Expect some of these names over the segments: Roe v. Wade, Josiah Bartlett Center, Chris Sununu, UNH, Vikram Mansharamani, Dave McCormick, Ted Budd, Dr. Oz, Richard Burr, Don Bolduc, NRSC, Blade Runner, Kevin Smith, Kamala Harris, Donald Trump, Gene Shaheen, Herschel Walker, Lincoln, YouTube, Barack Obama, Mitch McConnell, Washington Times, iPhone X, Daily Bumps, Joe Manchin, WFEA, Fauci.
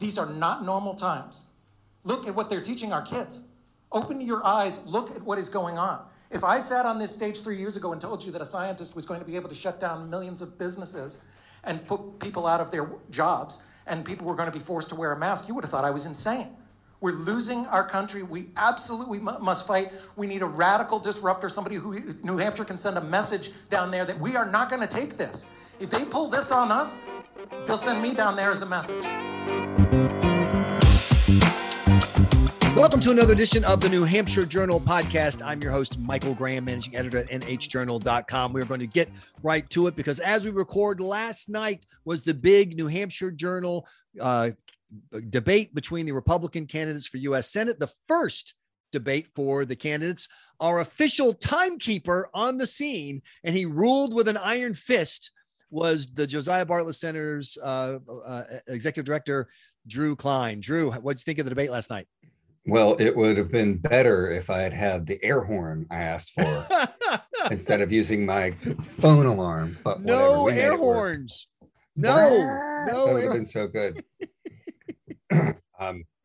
These are not normal times. Look at what they're teaching our kids. Open your eyes, look at what is going on. If I sat on this stage 3 years ago and told you that a scientist was going to be able to shut down millions of businesses and put people out of their jobs, and people were going to be forced to wear a mask, you would have thought I was insane. We're losing our country. We absolutely must fight. We need a radical disruptor, somebody who New Hampshire can send a message down there that we are not going to take this. If they pull this on us, they'll send me down there as a message. Welcome to another edition of the New Hampshire Journal podcast. I'm your host, Michael Graham, managing editor at nhjournal.com. We're going to get right to it because as we record, last night was the big New Hampshire Journal debate between the Republican candidates for U.S. Senate. The first debate for the candidates. Our official timekeeper on the scene, and he ruled with an iron fist, was the Josiah Bartlett Center's executive director, Drew Klein. Drew, what did you think of the debate last night? Well, it would have been better if I had had the air horn I asked for instead of using my phone alarm. But no air horns. No. That would have been so good.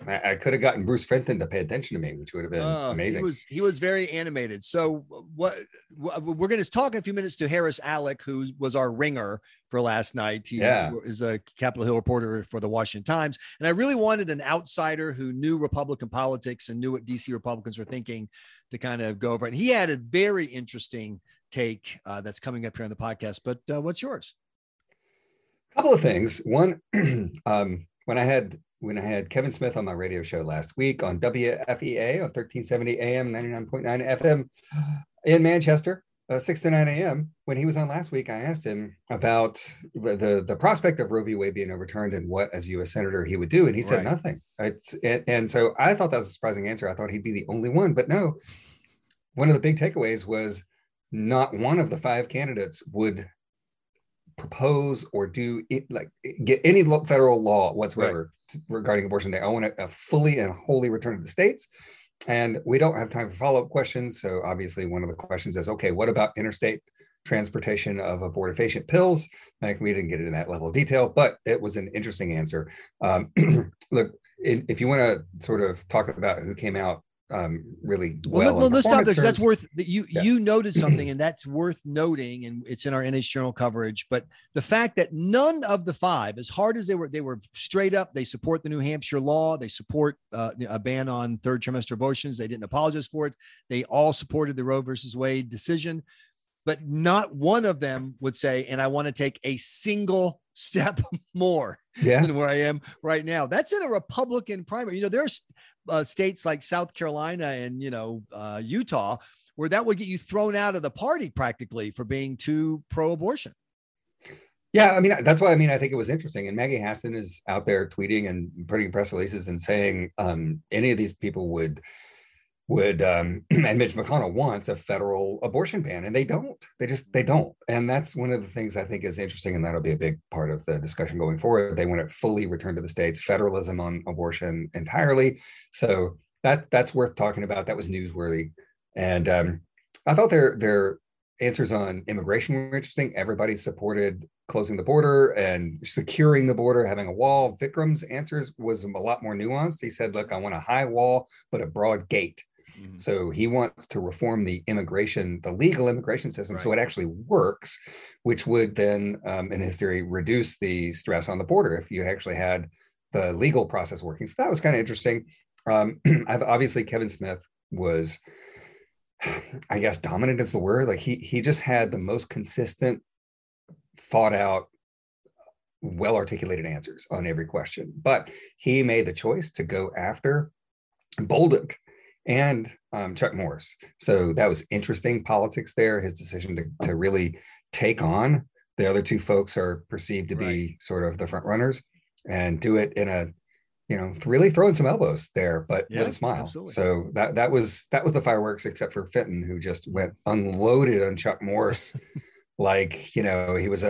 I could have gotten Bruce Fenton to pay attention to me, which would have been amazing. He was very animated. So we're going to talk in a few minutes to Harris Alec, who was our ringer for last night. He is a Capitol Hill reporter for the Washington Times. And I really wanted an outsider who knew Republican politics and knew what DC Republicans were thinking to kind of go over it. And he had a very interesting take that's coming up here on the podcast. But what's yours? A couple of things. One, when I had Kevin Smith on my radio show last week on WFEA on 1370 AM, 99.9 FM in Manchester, 6 to 9 AM. When he was on last week, I asked him about the prospect of Roe v. Wade being overturned and what, as a U.S. Senator, he would do. And he said nothing. And so I thought that was a surprising answer. I thought he'd be the only one. But no, one of the big takeaways was not one of the five candidates would propose or do it, like get any federal law whatsoever regarding abortion. They all want a fully and wholly return to the states. And we don't have time for follow-up questions. So obviously one of the questions is, okay, what about interstate transportation of abortifacient pills? Like, we didn't get into that level of detail, but it was an interesting answer. Look, if you want to sort of talk about who came out really well. Let's stop there because that's worth you noted something, and that's worth noting, and it's in our NH Journal coverage. But the fact that none of the five, as hard as they were straight up, they support the New Hampshire law, they support a ban on third trimester abortions. They didn't apologize for it. They all supported the Roe versus Wade decision, but not one of them would say, "And I want to take a single step more than where I am right now." That's in a Republican primary. You know, there's states like South Carolina and, Utah, where that would get you thrown out of the party practically for being too pro-abortion. Yeah, I mean, that's why, I think it was interesting. And Maggie Hassan is out there tweeting and putting press releases and saying any of these people would and Mitch McConnell wants a federal abortion ban, and they don't. And that's one of the things I think is interesting, and that'll be a big part of the discussion going forward. They want it fully returned to the states, federalism on abortion entirely. So that's worth talking about. That was newsworthy. And I thought their answers on immigration were interesting. Everybody supported closing the border and securing the border, having a wall. Vikram's answers was a lot more nuanced. He said, look, I want a high wall, but a broad gate. Mm-hmm. So he wants to reform the legal immigration system, so it actually works, which would then, in his theory, reduce the stress on the border if you actually had the legal process working. So that was kind of interesting. Obviously, Kevin Smith was, I guess, dominant is the word. Like he just had the most consistent, thought out, well-articulated answers on every question. But he made the choice to go after Bolduc and Chuck Morse. So that was interesting politics there, his decision to really take on. The other two folks are perceived to be sort of the front runners, and do it in a, really throwing some elbows there, but with a smile. Absolutely. So that was the fireworks, except for Fenton, who just went unloaded on Chuck Morse. Like, he was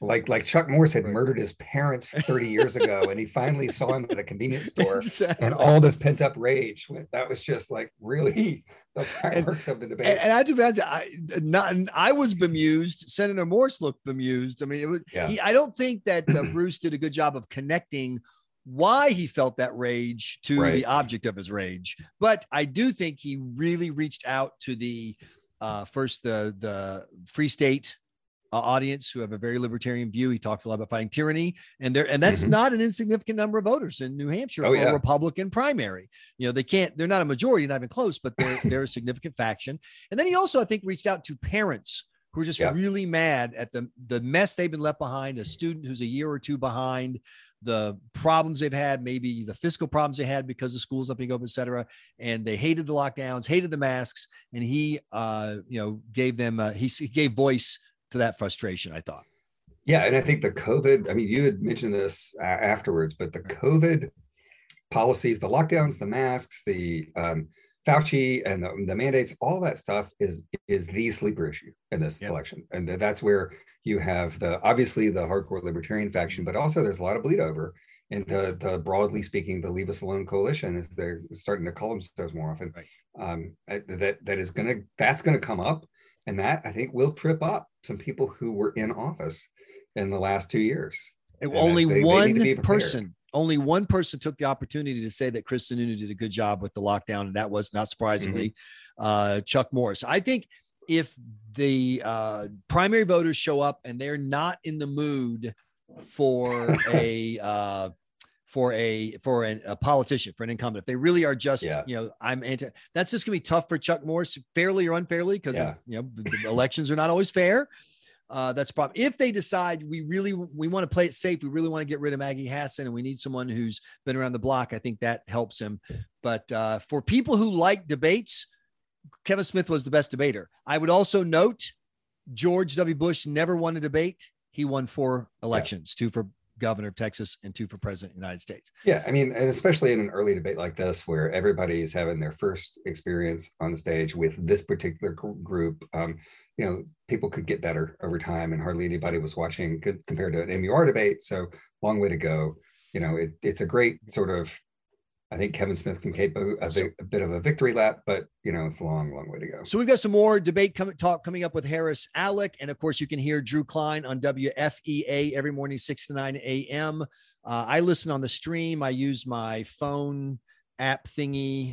like Chuck Morse had murdered his parents 30 years ago, and he finally saw him at a convenience store, and all this pent up rage. That was just like really the fireworks of the debate. And I was bemused. Senator Morse looked bemused. I mean, I don't think that Bruce did a good job of connecting why he felt that rage to the object of his rage. But I do think he really reached out to the first, the free state audience who have a very libertarian view. He talks a lot about fighting tyranny, and there, and that's not an insignificant number of voters in New Hampshire for a Republican primary. You know, they can't, they're not a majority, not even close, but they're a significant faction. And then he also, I think, reached out to parents who are just really mad at the mess they've been left behind, a student who's a year or two behind, the problems they've had, maybe the fiscal problems they had because the school's not being open, et cetera. And they hated the lockdowns, hated the masks. And he, you know, gave them, he gave voice to that frustration, I thought. Yeah. And I think the COVID, I mean, you had mentioned this afterwards, but the COVID policies, the lockdowns, the masks, the Fauci and the mandates, all that stuff is the sleeper issue in this election. And that's where you have the, obviously the hardcore libertarian faction, but also there's a lot of bleed over. And the broadly speaking, the Leave Us Alone coalition is they're starting to call themselves more often. That's going to come up. And that, I think, will trip up some people who were in office in the last 2 years. Only one person took the opportunity to say that Chris Sununu did a good job with the lockdown, and that was, not surprisingly, Chuck Morse. I think if the primary voters show up and they're not in the mood for a politician, for an incumbent, if they really are just, you know, I'm anti, that's just gonna be tough for Chuck Morse, fairly or unfairly, because you know, elections are not always fair. That's a problem. If they decide we want to play it safe, we really want to get rid of Maggie Hassan, and we need someone who's been around the block, I think that helps him. But for people who like debates, Kevin Smith was the best debater. I would also note George W. Bush never won a debate. He won 4 elections, 2 for governor of Texas and 2 for president of the United States. Yeah, I mean, and especially in an early debate like this, where everybody's having their first experience on stage with this particular group, you know, people could get better over time, and hardly anybody was watching compared to an MUR debate. So long way to go. You know, it's a great sort of, I think Kevin Smith can cape a bit of a victory lap, but, you know, it's a long, long way to go. So we've got some more debate talk coming up with Harris Alec. And, of course, you can hear Drew Klein on WFEA every morning, 6 to 9 a.m. I listen on the stream. I use my phone app thingy,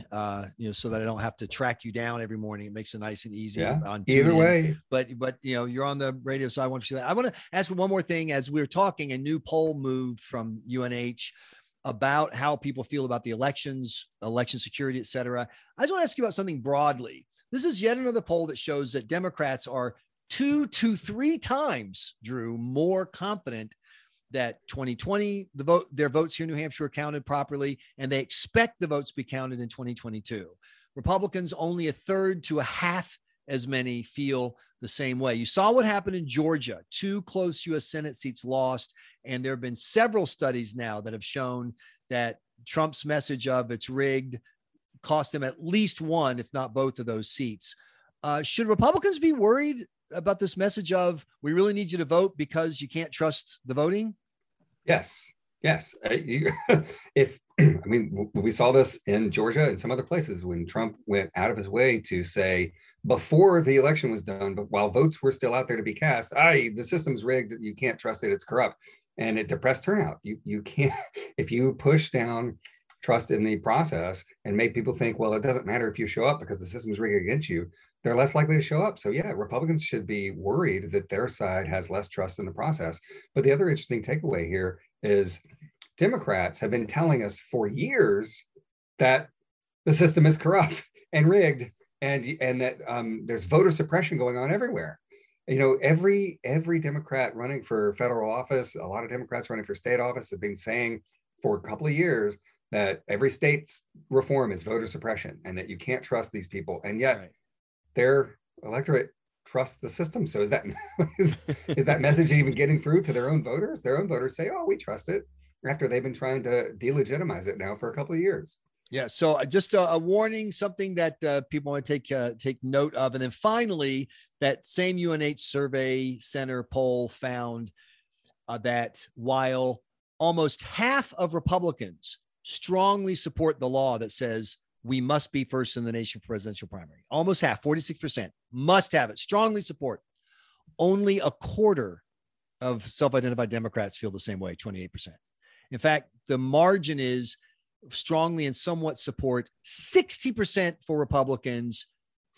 you know, so that I don't have to track you down every morning. It makes it nice and easy. Yeah, on either way. But, you know, you're on the radio, so I want to see that. I want to ask one more thing. As we were talking, a new poll moved from UNH about how people feel about the elections, election security, et cetera. I just want to ask you about something broadly. This is yet another poll that shows that Democrats are 2 to 3 times, Drew, more confident that 2020, their votes here in New Hampshire are counted properly, and they expect the votes to be counted in 2022. Republicans, only 1/3 to 1/2 as many feel the same way. You saw what happened in Georgia, 2 close U.S. Senate seats lost. And there have been several studies now that have shown that Trump's message of it's rigged cost him at least 1, if not both of those seats. Should Republicans be worried about this message of we really need you to vote because you can't trust the voting? Yes. Yes. I mean, we saw this in Georgia and some other places when Trump went out of his way to say before the election was done, but while votes were still out there to be cast, the system's rigged, you can't trust it, it's corrupt. And it depressed turnout. You can't, if you push down trust in the process and make people think, well, it doesn't matter if you show up because the system's rigged against you, they're less likely to show up. So yeah, Republicans should be worried that their side has less trust in the process. But the other interesting takeaway here is Democrats have been telling us for years that the system is corrupt and rigged, and that there's voter suppression going on everywhere. You know, every Democrat running for federal office, a lot of Democrats running for state office have been saying for a couple of years that every state's reform is voter suppression and that you can't trust these people. And yet their electorate trusts the system. So is that message even getting through to their own voters? Their own voters say, oh, we trust it, after they've been trying to delegitimize it now for a couple of years. Yeah, so just a warning, something that people want to take note of. And then finally, that same UNH Survey Center poll found that while almost half of Republicans strongly support the law that says we must be first in the nation for presidential primary, almost half, 46%, must have it, strongly support, only 1/4 of self-identified Democrats feel the same way, 28%. In fact, the margin is strongly and somewhat support, 60% for Republicans,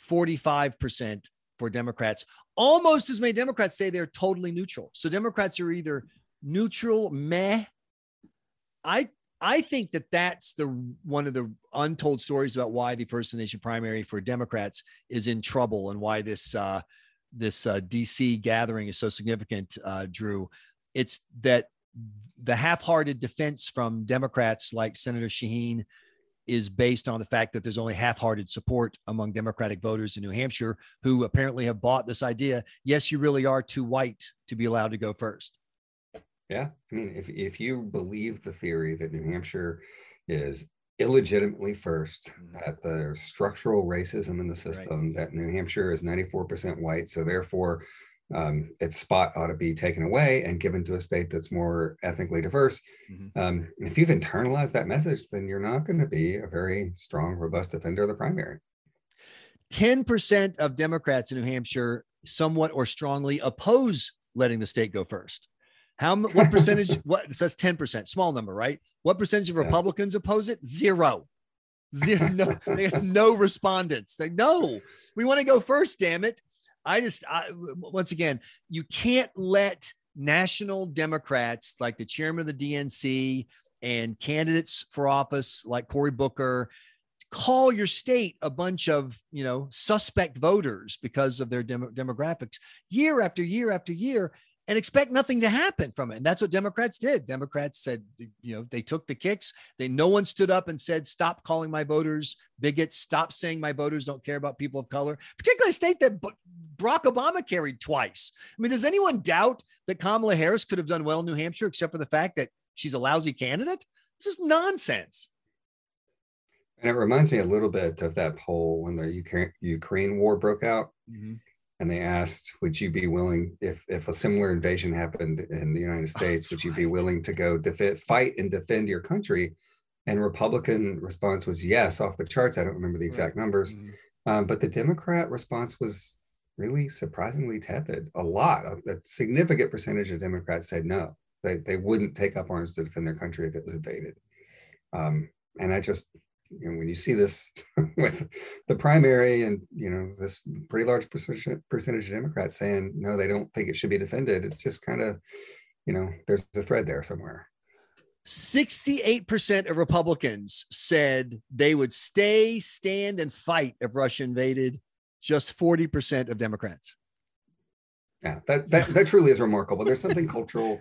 45% for Democrats. Almost as many Democrats say they're totally neutral. So Democrats are either neutral, meh. I think that that's the one of the untold stories about why the First in the Nation primary for Democrats is in trouble, and why this this DC gathering is so significant, Drew. It's that the half-hearted defense from Democrats like Senator Shaheen is based on the fact that there's only half-hearted support among Democratic voters in New Hampshire, who apparently have bought this idea. Yes, you really are too white to be allowed to go first. Yeah. I mean, if you believe the theory that New Hampshire is illegitimately first, that there's structural racism in the system, right, that New Hampshire is 94% white, so therefore its spot ought to be taken away and given to a state that's more ethnically diverse. Mm-hmm. If you've internalized that message, then you're not going to be a very strong, robust defender of the primary. 10% of Democrats in New Hampshire somewhat or strongly oppose letting the state go first. What percentage? So that's 10%, small number, right? What percentage of Republicans oppose it? Zero. No, they have no respondents. They no, we want to go first, damn it. Once again, you can't let national Democrats like the chairman of the DNC and candidates for office like Cory Booker call your state a bunch of, you know, suspect voters because of their demographics year after year after year, and expect nothing to happen from it. And that's what Democrats did. Democrats said, you know, they took the kicks. No one stood up and said, stop calling my voters bigots. Stop saying my voters don't care about people of color, particularly a state that Barack Obama carried twice. I mean, does anyone doubt that Kamala Harris could have done well in New Hampshire, except for the fact that she's a lousy candidate? This is nonsense. And it reminds me a little bit of that poll when the Ukraine war broke out. Mm-hmm. And they asked, would you be willing, if a similar invasion happened in the United States, would you be willing to go fight and defend your country? And Republican response was yes, off the charts. I don't remember the exact numbers. Mm-hmm. But the Democrat response was really surprisingly tepid. A significant percentage of Democrats said no. They wouldn't take up arms to defend their country if it was invaded. And I just... And when you see this with the primary and, you know, this pretty large percentage of Democrats saying, no, they don't think it should be defended. It's just kind of, you know, there's a thread there somewhere. 68% of Republicans said they would stay, stand, and fight if Russia invaded. Just 40% of Democrats. Yeah, that truly is remarkable. There's something cultural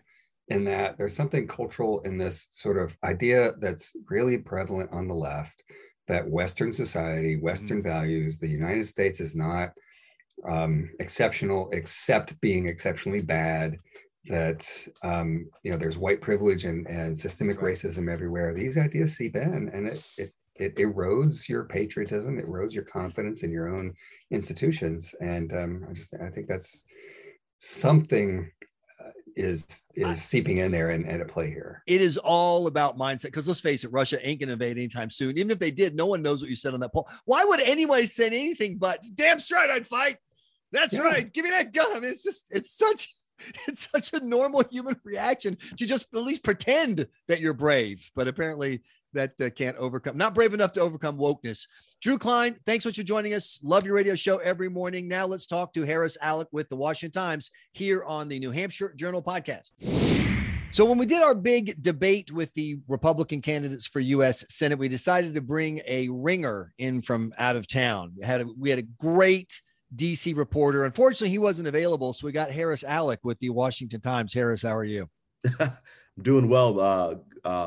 in that. There's something cultural in this sort of idea that's really prevalent on the left, that Western society, Western values, the United States is not exceptional except being exceptionally bad, that, you know, there's white privilege and systemic racism everywhere. These ideas seep in, and it erodes your patriotism, it erodes your confidence in your own institutions. And I think that's something is seeping in there and at play here. It is all about mindset, because let's face it, Russia ain't going to invade anytime soon. Even if they did, no one knows what you said on that poll. Why would anybody say anything but, damn straight I'd fight. That's right. Give me that gun. I mean, it's such a normal human reaction to just at least pretend that you're brave, but apparently that can't overcome, not brave enough to overcome wokeness. Drew Klein, thanks so much for joining us. Love your radio show every morning. Now let's talk to Harris Alec with the Washington Times here on the New Hampshire Journal podcast. So when we did our big debate with the Republican candidates for U.S. Senate, we decided to bring a ringer in from out of town. We had a great DC reporter. Unfortunately, he wasn't available, so we got Harris Alec with the Washington Times. Harris, how are you? Doing well,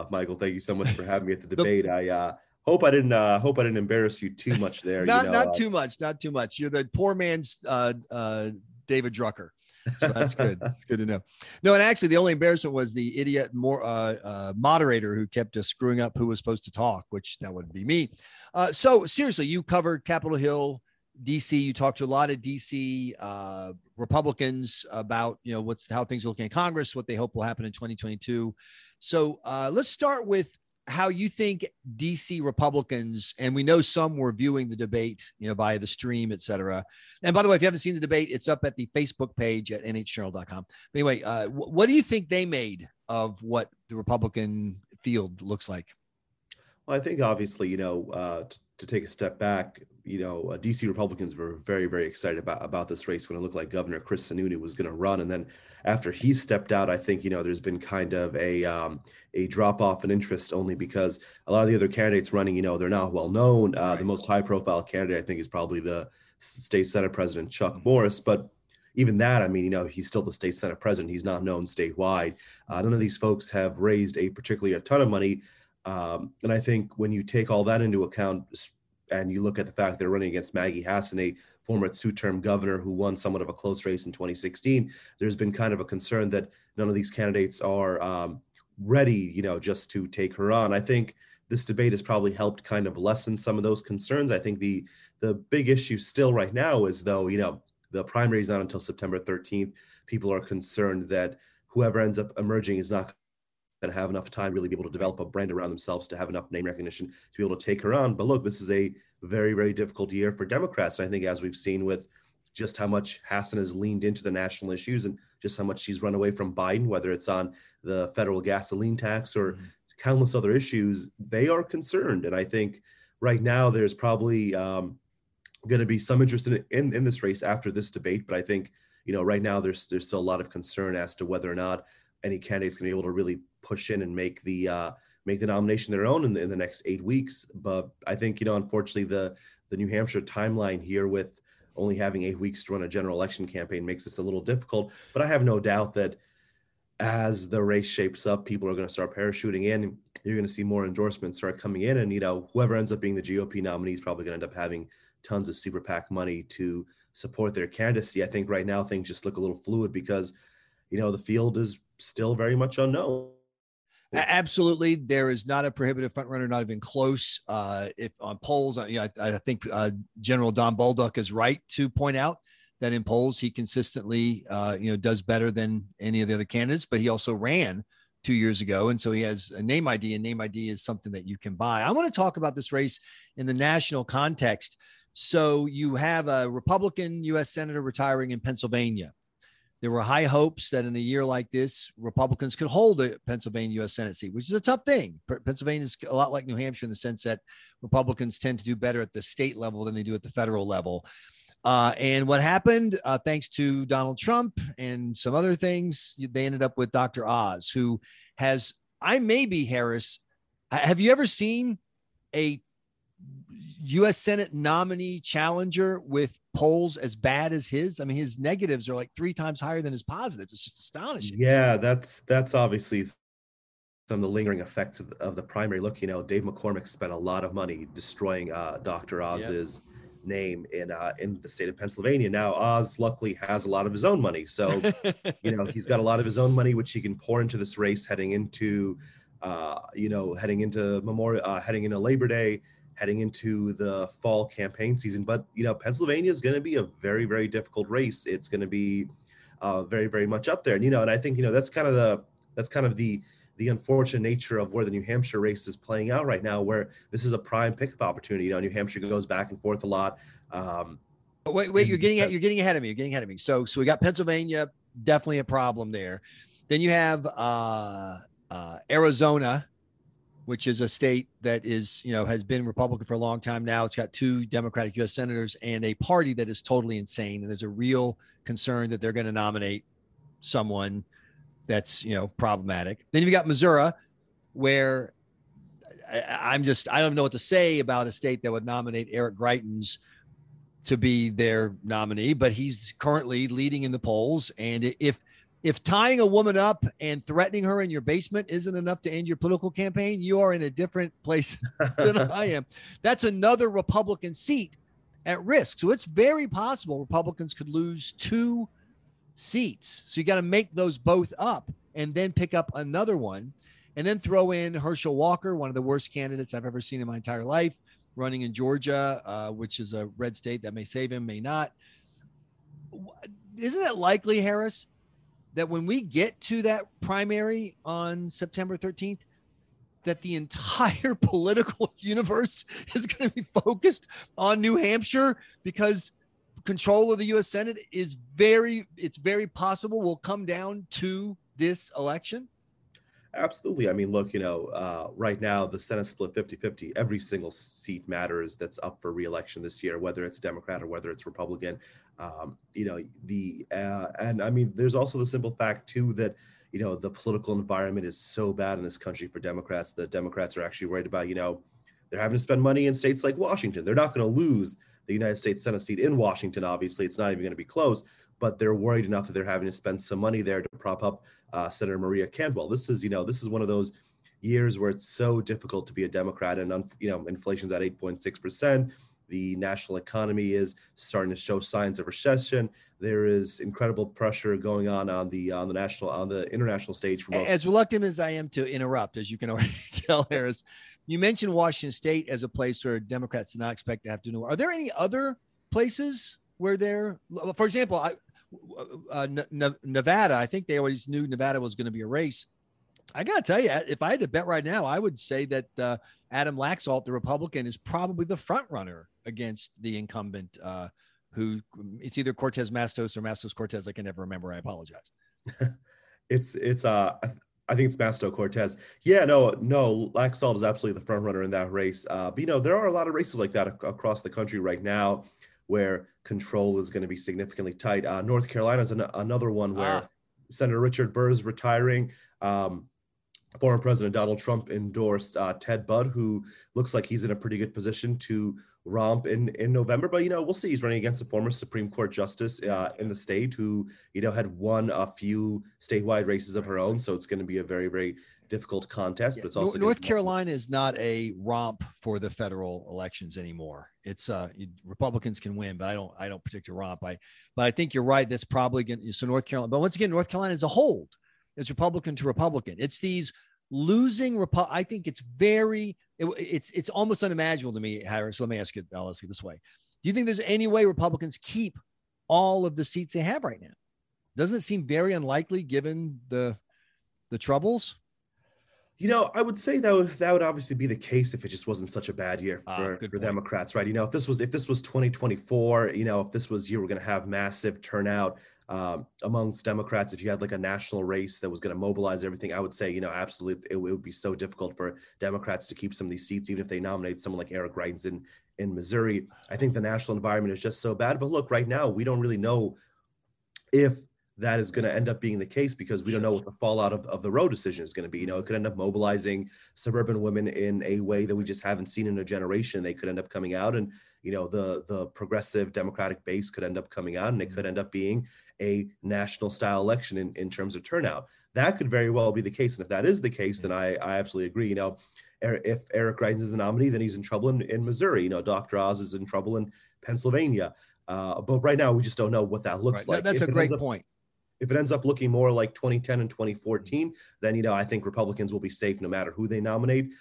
Michael. Thank you so much for having me at the debate. I hope I didn't embarrass you too much there. Not too much. You're the poor man's David Drucker. So that's good. It's good to know. No, and actually, the only embarrassment was the idiot moderator who kept screwing up who was supposed to talk, which that would be me. So seriously, you covered Capitol Hill, DC. You talked to a lot of DC Republicans about, you know, how things are looking in Congress, what they hope will happen in 2022. So let's start with how you think DC Republicans, and we know some were viewing the debate, you know, via the stream, et cetera. And by the way, if you haven't seen the debate, it's up at the Facebook page at nhjournal.com. But anyway, what do you think they made of what the Republican field looks like? Well, I think obviously, to take a step back, DC Republicans were very, very excited about this race when it looked like Governor Chris Sununu was going to run. And then after he stepped out, I think, there's been kind of a drop off in interest, only because a lot of the other candidates running, they're not well known. Right. The most high profile candidate, I think, is probably the state Senate president, Chuck Morse. But even that, he's still the state Senate president. He's not known statewide. None of these folks have raised a ton of money. And I think when you take all that into account and you look at the fact they're running against Maggie Hassan, a former two-term governor who won somewhat of a close race in 2016, there's been kind of a concern that none of these candidates are ready, just to take her on. I think this debate has probably helped kind of lessen some of those concerns. I think the big issue still right now is, though, the primary is not until September 13th. People are concerned that whoever ends up emerging is not going to have enough time really be able to develop a brand around themselves to have enough name recognition to be able to take her on. But look, this is a very, very difficult year for Democrats. And I think, as we've seen with just how much Hassan has leaned into the national issues and just how much she's run away from Biden, whether it's on the federal gasoline tax or countless other issues, they are concerned. And I think right now there's probably going to be some interest in this race after this debate. But I think, right now there's still a lot of concern as to whether or not any candidate's going to be able to really push in and make the nomination their own in the next 8 weeks. But I think, unfortunately, the New Hampshire timeline here with only having 8 weeks to run a general election campaign makes this a little difficult. But I have no doubt that as the race shapes up, people are going to start parachuting in. You're going to see more endorsements start coming in. And, whoever ends up being the GOP nominee is probably going to end up having tons of super PAC money to support their candidacy. I think right now things just look a little fluid because, the field is still very much unknown. Absolutely. There is not a prohibitive front runner, not even close. If on polls, I think General Don Bolduc is right to point out that in polls, he consistently, does better than any of the other candidates, but he also ran 2 years ago. And so he has a name ID, and name ID is something that you can buy. I want to talk about this race in the national context. So you have a Republican U.S. Senator retiring in Pennsylvania. There were high hopes that in a year like this, Republicans could hold a Pennsylvania U.S. Senate seat, which is a tough thing. Pennsylvania is a lot like New Hampshire in the sense that Republicans tend to do better at the state level than they do at the federal level. And what happened, thanks to Donald Trump and some other things, they ended up with Dr. Oz, who has, Harris, have you ever seen a U.S. Senate nominee challenger with polls as bad as his? I mean, his negatives are like 3 times higher than his positives. It's just astonishing. Yeah, that's obviously some of the lingering effects of the primary. Look, Dave McCormick spent a lot of money destroying Dr. Oz's name in the state of Pennsylvania. Now, Oz luckily has a lot of his own money. So, he's got a lot of his own money, which he can pour into this race heading into Labor Day, heading into the fall campaign season. But, Pennsylvania is going to be a very, very difficult race. It's going to be very, very much up there. And, and I think, that's kind of the unfortunate nature of where the New Hampshire race is playing out right now, where this is a prime pickup opportunity. New Hampshire goes back and forth a lot. But wait, you're getting ahead of me. So we got Pennsylvania, definitely a problem there. Then you have Arizona, which is a state that is, has been Republican for a long time now. It's got 2 Democratic U.S. senators and a party that is totally insane. And there's a real concern that they're going to nominate someone that's, problematic. Then you've got Missouri, where I don't know what to say about a state that would nominate Eric Greitens to be their nominee, but he's currently leading in the polls. And if tying a woman up and threatening her in your basement isn't enough to end your political campaign, you are in a different place than I am. That's another Republican seat at risk. So it's very possible Republicans could lose 2 seats. So you got to make those both up and then pick up another one, and then throw in Herschel Walker, one of the worst candidates I've ever seen in my entire life, running in Georgia, which is a red state that may save him, may not. Isn't it likely, Harris, that when we get to that primary on September 13th, that the entire political universe is going to be focused on New Hampshire, because control of the U.S. Senate it's very possible will come down to this election? Absolutely. I mean, look, right now the Senate split 50-50. Every single seat matters that's up for reelection this year, whether it's Democrat or whether it's Republican. And I mean, there's also the simple fact too that, the political environment is so bad in this country for Democrats that Democrats are actually worried about, they're having to spend money in states like Washington. They're not going to lose the United States Senate seat in Washington. Obviously, it's not even going to be close, but they're worried enough that they're having to spend some money there to prop up Senator Maria Cantwell. This is, this is one of those years where it's so difficult to be a Democrat, and, inflation's at 8.6%. The national economy is starting to show signs of recession. There is incredible pressure going on the international stage. As reluctant as I am to interrupt, as you can already tell, Harris, you mentioned Washington State as a place where Democrats do not expect to have to know. Are there any other places where they're, for example, Nevada? I think they always knew Nevada was going to be a race. I got to tell you, if I had to bet right now, I would say that Adam Laxalt, the Republican, is probably the front runner against the incumbent, who it's either Cortez Masto or Mastos Cortez. I can never remember. I apologize. I think it's Masto Cortez. Yeah, no, Laxalt is absolutely the front runner in that race. But there are a lot of races like that across the country right now where control is going to be significantly tight. North Carolina is another one where Senator Richard Burr is retiring. Former President Donald Trump endorsed Ted Budd, who looks like he's in a pretty good position to romp in November. But, we'll see. He's running against a former Supreme Court justice in the state who, had won a few statewide races of her own. So it's going to be a very, very difficult contest. Yeah. But it's also North Carolina is not a romp for the federal elections anymore. It's Republicans can win, but I don't predict a romp. But I think you're right. That's probably so North Carolina. But once again, North Carolina is a hold. It's Republican to Republican. It's these losing I think it's it's almost unimaginable to me, Harris. Let me ask you. I'll ask you this way: do you think there's any way Republicans keep all of the seats they have right now? Doesn't it seem very unlikely given the troubles? I would say that would obviously be the case if it just wasn't such a bad year for Democrats, right? If this was 2024, if this was you were going to have massive turnout amongst Democrats, if you had like a national race that was going to mobilize everything, I would say, absolutely, it would be so difficult for Democrats to keep some of these seats, even if they nominate someone like Eric Greitens in Missouri. I think the national environment is just so bad. But look, right now, we don't really know if that is going to end up being the case because we don't know what the fallout of the Roe decision is going to be. It could end up mobilizing suburban women in a way that we just haven't seen in a generation. They could end up coming out and, the progressive Democratic base could end up coming out and it could end up being a national style election in terms of turnout. That could very well be the case. And if that is the case, then I absolutely agree. If Eric Greitens is the nominee, then he's in trouble in Missouri. Dr. Oz is in trouble in Pennsylvania. But right now we just don't know what that looks like. That's a great point. If it ends up looking more like 2010 and 2014, then, I think Republicans will be safe no matter who they nominate.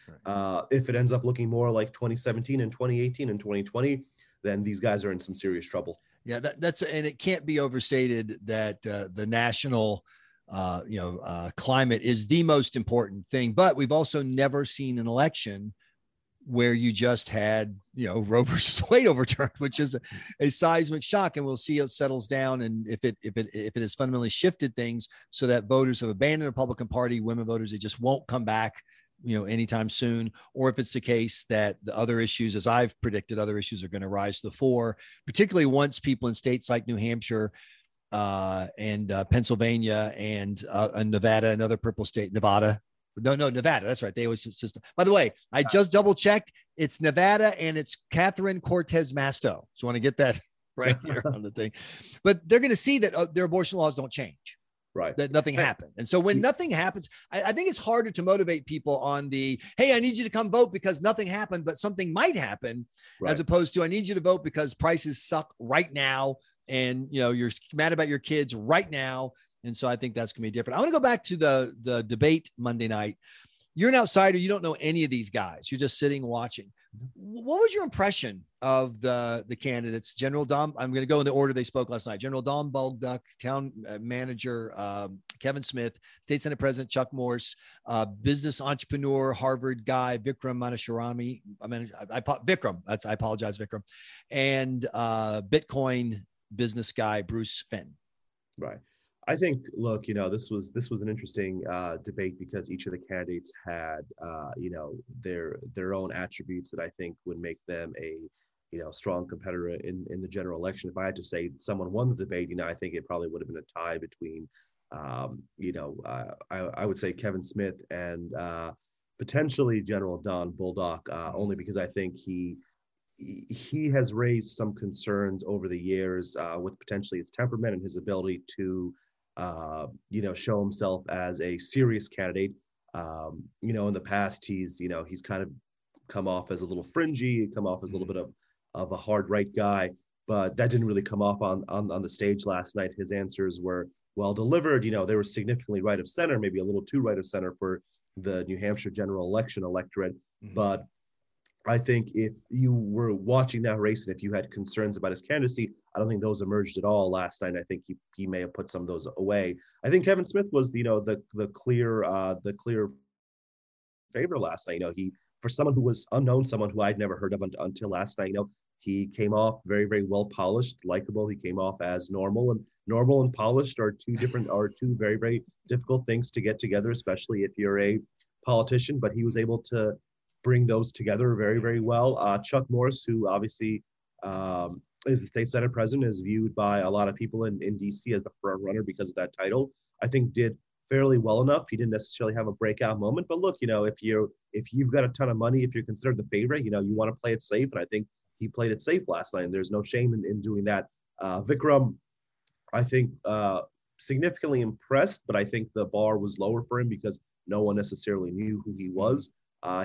If it ends up looking more like 2017 and 2018 and 2020, then these guys are in some serious trouble. Yeah, and it can't be overstated that the national, climate is the most important thing. But we've also never seen an election where you just had, Roe versus Wade overturned, which is a seismic shock. And we'll see how it settles down. And if it has fundamentally shifted things so that voters have abandoned the Republican Party, women voters, they just won't come back, anytime soon, or if it's the case that the other issues, as I've predicted, other issues are going to rise to the fore, particularly once people in states like New Hampshire and Pennsylvania and Nevada, another purple state, Nevada. No, Nevada. That's right. They always insist. By the way, I just double checked. It's Nevada and it's Catherine Cortez Masto. So I want to get that right here on the thing. But they're going to see that their abortion laws don't change. Right. That nothing happened. And so when nothing happens, I think it's harder to motivate people on the, hey, I need you to come vote because nothing happened, but something might happen, as opposed to I need you to vote because prices suck right now. And, you're mad about your kids right now. And so I think that's going to be different. I want to go back to the debate Monday night. You're an outsider. You don't know any of these guys. You're just sitting watching. What was your impression of the candidates? General Don, I'm going to go in the order they spoke last night. General Don Bolduc, town manager Kevin Smith, state Senate President Chuck Morse, business entrepreneur, Harvard guy, Vikram Mansharamani. I apologize, Vikram. And Bitcoin business guy, Bruce Fenton. Right. I think, look, this was an interesting debate because each of the candidates had, their own attributes that I think would make them a, strong competitor in the general election. If I had to say someone won the debate, I think it probably would have been a tie between, I would say Kevin Smith and potentially General Don Bolduc, only because I think he has raised some concerns over the years with potentially his temperament and his ability to show himself as a serious candidate. In the past, he's kind of come off as a little fringy, come off as a little bit of a hard right guy, but that didn't really come off on the stage last night. His answers were well delivered. They were significantly right of center, maybe a little too right of center for the New Hampshire general election electorate. Mm-hmm. But I think if you were watching that race and if you had concerns about his candidacy, I don't think those emerged at all last night. I think he may have put some of those away. I think Kevin Smith was, the clear favorite last night. He, for someone who was unknown, someone who I'd never heard of until last night, he came off very, very well polished, likable. He came off as normal, and normal and polished are two very, very difficult things to get together, especially if you're a politician, but he was able to bring those together very, very well. Chuck Morse, who obviously is the state Senate president, is viewed by a lot of people in DC as the front runner because of that title, I think did fairly well enough. He didn't necessarily have a breakout moment, but look, if you've got a ton of money, if you're considered the favorite, you want to play it safe. And I think he played it safe last night. And there's no shame in doing that. Vikram, I think significantly impressed, but I think the bar was lower for him because no one necessarily knew who he was.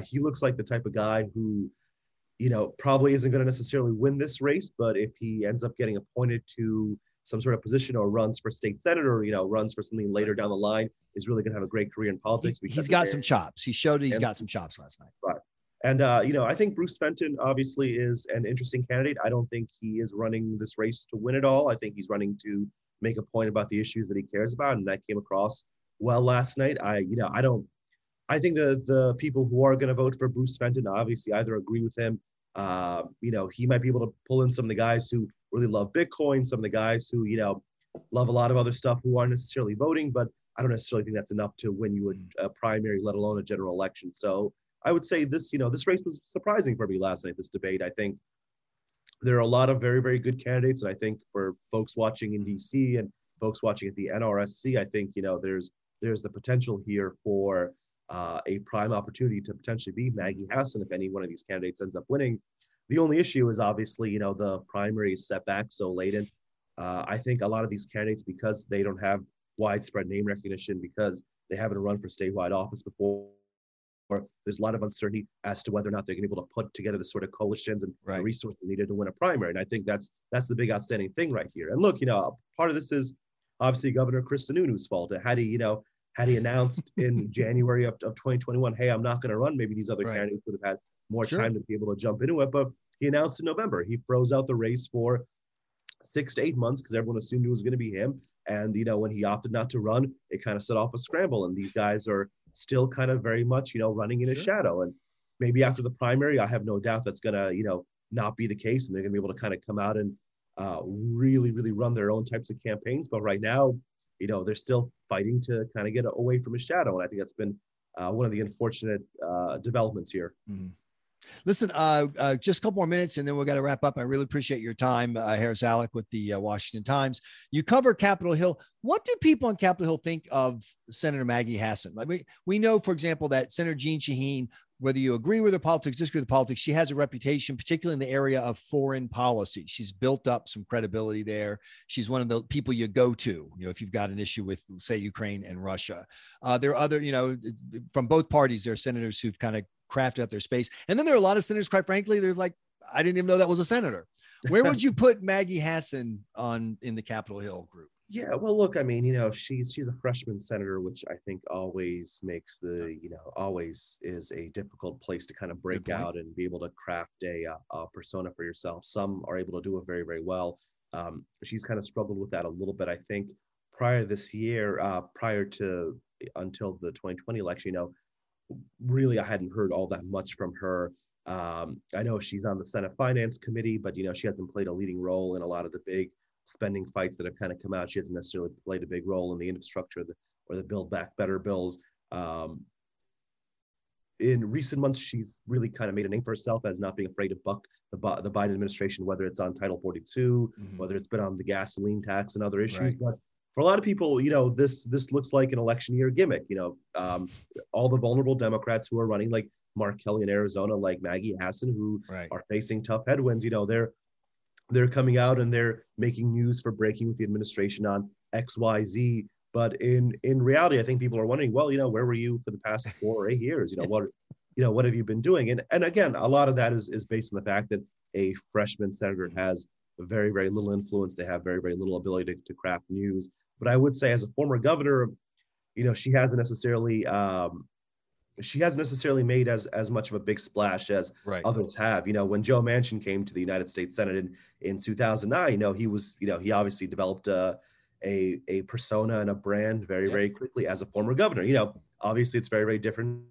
He looks like the type of guy who, probably isn't going to necessarily win this race, but if he ends up getting appointed to some sort of position or runs for state senator, or, runs for something later down the line, is really going to have a great career in politics. He's got some chops. He showed he's got some chops last night. Right. And, I think Bruce Fenton obviously is an interesting candidate. I don't think he is running this race to win it all. I think he's running to make a point about the issues that he cares about. And that came across well last night. I think the people who are going to vote for Bruce Fenton obviously either agree with him. He might be able to pull in some of the guys who really love Bitcoin, some of the guys who, love a lot of other stuff who aren't necessarily voting, but I don't necessarily think that's enough to win you a primary, let alone a general election. So I would say this, this race was surprising for me last night, this debate. I think there are a lot of very, very good candidates. And I think for folks watching in DC and folks watching at the NRSC, I think, there's the potential here for a prime opportunity to potentially be Maggie Hassan if any one of these candidates ends up winning. The only issue is obviously, the primary is set back so late. And I think a lot of these candidates, because they don't have widespread name recognition, because they haven't run for statewide office before, there's a lot of uncertainty as to whether or not they're going to be able to put together the sort of coalitions and the resources needed to win a primary. And I think that's the big outstanding thing right here. And look, part of this is obviously Governor Chris Sununu's fault. Had he announced in January of 2021, hey, I'm not going to run, maybe these other candidates would have had more time to be able to jump into it. But he announced in November. He froze out the race for 6 to 8 months because everyone assumed it was going to be him. And, when he opted not to run, it kind of set off a scramble. And these guys are still kind of very much, running in his shadow. And maybe after the primary, I have no doubt that's going to, not be the case. And they're going to be able to kind of come out and really, really run their own types of campaigns. But right now, they're still fighting to kind of get away from his shadow. And I think that's been one of the unfortunate developments here. Mm-hmm. Listen, just a couple more minutes and then we're going to wrap up. I really appreciate your time, Harris Alec with the Washington Times. You cover Capitol Hill. What do people on Capitol Hill think of Senator Maggie Hassan? Like we know, for example, that Senator Gene Shaheen, whether you agree with her politics, disagree with the politics, she has a reputation, particularly in the area of foreign policy. She's built up some credibility there. She's one of the people you go to, if you've got an issue with, say, Ukraine and Russia. There are other, from both parties, there are senators who've kind of crafted out their space. And then there are a lot of senators, quite frankly, they're like, I didn't even know that was a senator. Where would you put Maggie Hassan in the Capitol Hill group? Yeah, well, look, I mean, she's a freshman senator, which I think always makes always is a difficult place to kind of break out and be able to craft a persona for yourself. Some are able to do it very, very well. She's kind of struggled with that a little bit. I think until the 2020 election, really I hadn't heard all that much from her. I know she's on the Senate Finance Committee, but, she hasn't played a leading role in a lot of the big spending fights that have kind of come out. She hasn't necessarily played a big role in the infrastructure or the Build Back Better bills. In recent months, she's really kind of made a name for herself as not being afraid to buck the Biden administration, whether it's on Title 42, mm-hmm. whether it's been on the gasoline tax and other issues. Right. But for a lot of people, you know, this looks like an election year gimmick. You know, all the vulnerable Democrats who are running, like Mark Kelly in Arizona, like Maggie Hassan, who right. are facing tough headwinds, you know, they're coming out and they're making news for breaking with the administration on X, Y, Z. But in reality, I think people are wondering, well, you know, where were you for the past 4 or 8 years? You know, what have you been doing? And again, a lot of that is based on the fact that a freshman senator has very, very little influence. They have very, very little ability to craft news. But I would say, as a former governor, you know, she hasn't necessarily made as much of a big splash as right. others have. You know, when Joe Manchin came to the United States Senate in 2009, you know, he obviously developed a persona and a brand very, very quickly as a former governor. You know, obviously it's very, very different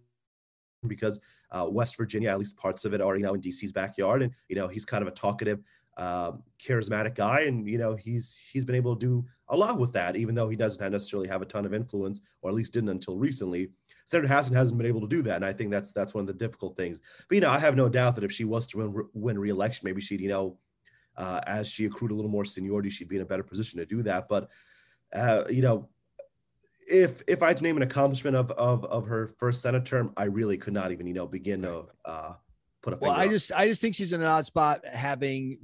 because West Virginia, at least parts of it, are, you know, in DC's backyard. And, you know, he's kind of a talkative, charismatic guy. And, you know, he's been able to do a lot with that, even though he doesn't necessarily have a ton of influence, or at least didn't until recently. Senator Hassan hasn't been able to do that. And I think that's one of the difficult things. But, you know, I have no doubt that if she was to win re-election, maybe she'd, you know, as she accrued a little more seniority, she'd be in a better position to do that. But, you know, if I had to name an accomplishment of her first Senate term, I really could not even, you know, begin to put a finger. Well, I just think she's in an odd spot, having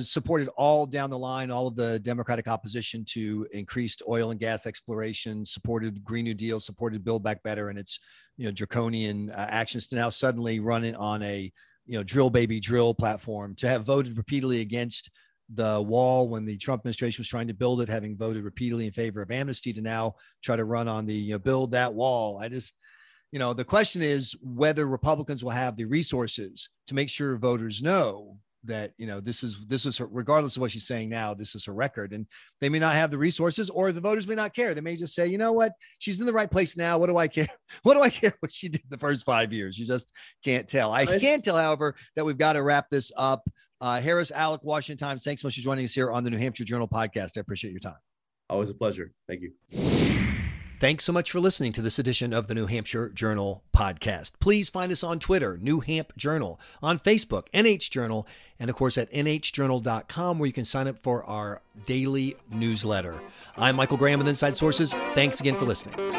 supported all down the line, all of the Democratic opposition to increased oil and gas exploration, supported Green New Deal, supported Build Back Better and its, you know, draconian actions, to now suddenly running on a, you know, drill baby drill platform, to have voted repeatedly against the wall when the Trump administration was trying to build it, having voted repeatedly in favor of amnesty, to now try to run on the, you know, build that wall. I just, you know, the question is whether Republicans will have the resources to make sure voters know that, you know, this is her, regardless of what she's saying now, this is her record. And they may not have the resources, or the voters may not care. They may just say, you know what, she's in the right place now. What do I care? What do I care what she did the first 5 years? You just can't tell. I can tell, however, that we've got to wrap this up. Harris Alec, Washington Times, thanks so much for joining us here on the New Hampshire Journal podcast. I appreciate your time. Always a pleasure. Thank you. Thanks so much for listening to this edition of the New Hampshire Journal podcast. Please find us on Twitter, New Hamp Journal, on Facebook, NH Journal, and of course at nhjournal.com, where you can sign up for our daily newsletter. I'm Michael Graham with Inside Sources. Thanks again for listening.